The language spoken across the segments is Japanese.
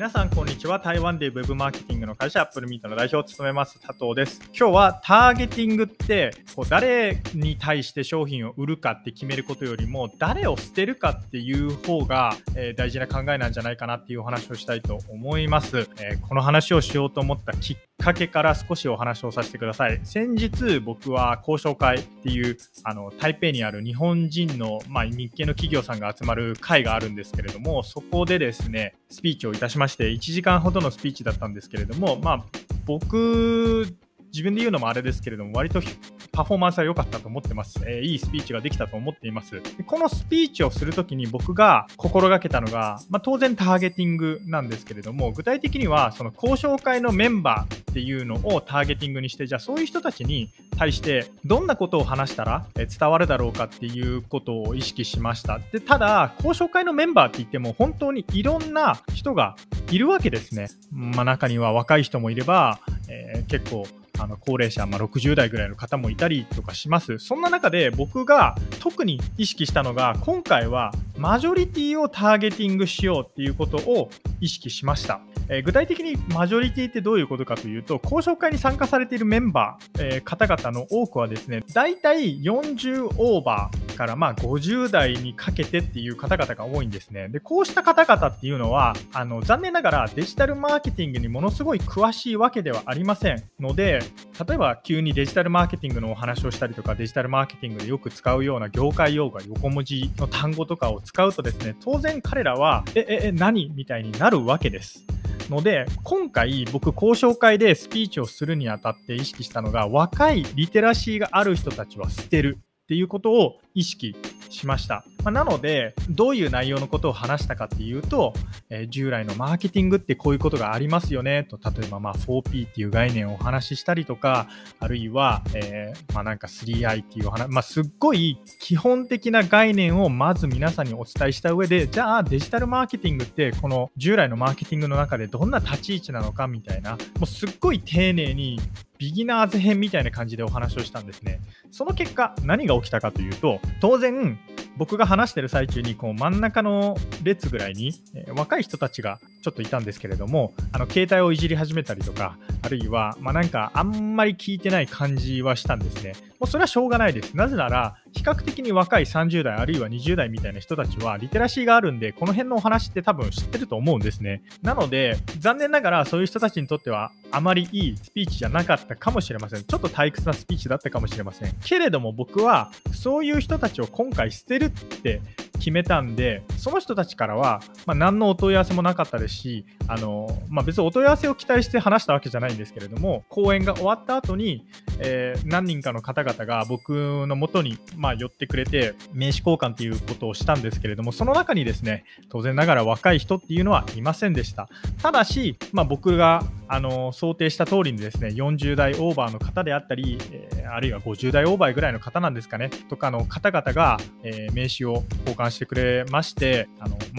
皆さんこんにちは。台湾でウェブマーケティングの会社 Apple Meet の代表を務めます佐藤です。今日はターゲティングって誰に対して商品を売るかって決めることよりも誰を捨てるかっていう方が大事な考えなんじゃないかなっていうお話をしたいと思います。この話をしようと思ったきっかけから少しお話をさせてください。先日僕は交渉会っていう台北にある日本人の、日系の企業さんが集まる会があるんですけれども、そこでですねスピーチをいたしまして1時間ほどのスピーチだったんですけれども、自分で言うのもあれですけれども割とパフォーマンスは良かったと思ってます。いいスピーチができたと思っています。このスピーチをするときに僕が心がけたのが、当然ターゲティングなんですけれども、具体的にはその交渉会のメンバーっていうのをターゲティングにして、じゃあそういう人たちに対してどんなことを話したら伝わるだろうかっていうことを意識しました。でただ交渉会のメンバーって言っても本当にいろんな人がいるわけですね。中には若い人もいれば、結構高齢者、60代ぐらいの方もいたりとかします。そんな中で僕が特に意識したのが、今回はマジョリティをターゲティングしようっていうことを意識しました。具体的にマジョリティってどういうことかというと、交渉会に参加されているメンバー、方々の多くはですね、だいたい40オーバーから50代にかけてっていう方々が多いんですね。でこうした方々っていうのは残念ながらデジタルマーケティングにものすごい詳しいわけではありませんので、例えば急にデジタルマーケティングのお話をしたりとか、デジタルマーケティングでよく使うような業界用語、横文字の単語とかを使うとですね、当然彼らは何みたいになるわけですので、今回僕交渉会でスピーチをするにあたって意識したのが、若いリテラシーがある人たちは捨てるっていうことを意識しました。なのでどういう内容のことを話したかっていうと、従来のマーケティングってこういうことがありますよねと、例えば4P っていう概念をお話ししたりとか、あるいは、3I っていう話、すっごい基本的な概念をまず皆さんにお伝えした上で、じゃあデジタルマーケティングってこの従来のマーケティングの中でどんな立ち位置なのかみたいな、すっごい丁寧にビギナーズ編みたいな感じでお話をしたんですね。その結果何が起きたかというと、当然僕が話してる最中に真ん中の列ぐらいに若い人たちがちょっといたんですけれども、携帯をいじり始めたりとか、あるいはあんまり聞いてない感じはしたんですね。それはしょうがないです。なぜなら比較的に若い30代あるいは20代みたいな人たちはリテラシーがあるんで、この辺のお話って多分知ってると思うんですね。なので残念ながらそういう人たちにとってはあまりいいスピーチじゃなかったかもしれません。ちょっと退屈なスピーチだったかもしれませんけれども、僕はそういう人たちを今回捨てるって決めたんで、その人たちからは、何のお問い合わせもなかったですし、別にお問い合わせを期待して話したわけじゃないんですけれども、講演が終わった後に、何人かの方々が僕の元に、寄ってくれて名刺交換ということをしたんですけれども、その中にですね当然ながら若い人っていうのはいませんでした。ただし、僕が想定した通りにですね、40代オーバーの方であったり、あるいは50代オーバーぐらいの方なんですかねとかの方々が、名刺を交換してくれまして、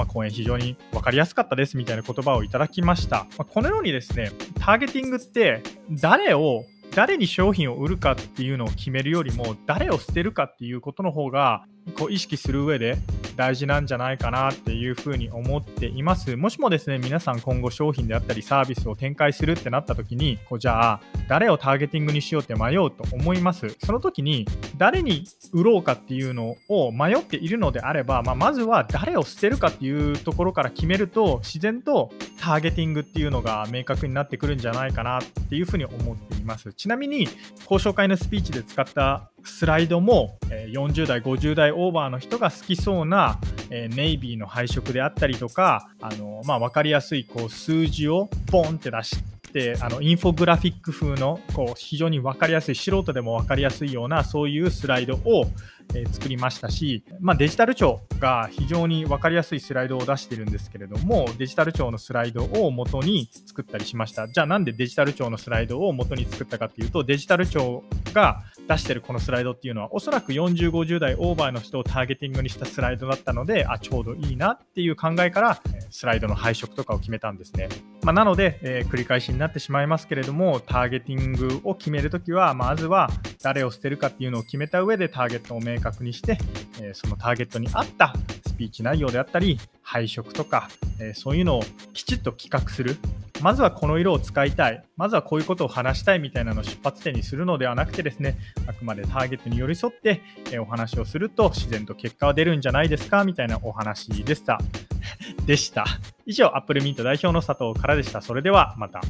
講演非常に分かりやすかったですみたいな言葉をいただきました。このようにですね、ターゲティングって誰に商品を売るかっていうのを決めるよりも、誰を捨てるかっていうことの方が意識する上で大事なんじゃないかなっていうふうに思っています。もしもですね皆さん今後商品であったりサービスを展開するってなった時に、じゃあ誰をターゲティングにしようって迷うと思います。その時に誰に売ろうかっていうのを迷っているのであれば、まずは誰を捨てるかっていうところから決めると、自然とターゲティングっていうのが明確になってくるんじゃないかなっていうふうに思っています。ちなみに交渉会のスピーチで使ったスライドも40代50代オーバーの人が好きそうなネイビーの配色であったりとか、分かりやすい数字をボンって出してインフォグラフィック風の非常に分かりやすい、素人でも分かりやすいようなそういうスライドを作りましたし、デジタル庁が非常に分かりやすいスライドを出しているんですけれども、デジタル庁のスライドを元に作ったりしました。じゃあなんでデジタル庁のスライドを元に作ったかっていうと、デジタル庁が出してるこのスライドっていうのはおそらく40、50代オーバーの人をターゲティングにしたスライドだったので、ちょうどいいなっていう考えからスライドの配色とかを決めたんですね。なので、繰り返しになってしまいますけれども、ターゲティングを決めるときはまずは誰を捨てるかっていうのを決めた上でターゲットを明確にして、そのターゲットに合ったスピーチ内容であったり配色とか、そういうのをきちっと企画する、まずはこの色を使いたい、まずはこういうことを話したいみたいなのを出発点にするのではなくてですね、あくまでターゲットに寄り添ってお話をすると自然と結果は出るんじゃないですかみたいなお話でした。以上、アップルミント代表の佐藤からでした。それではまた。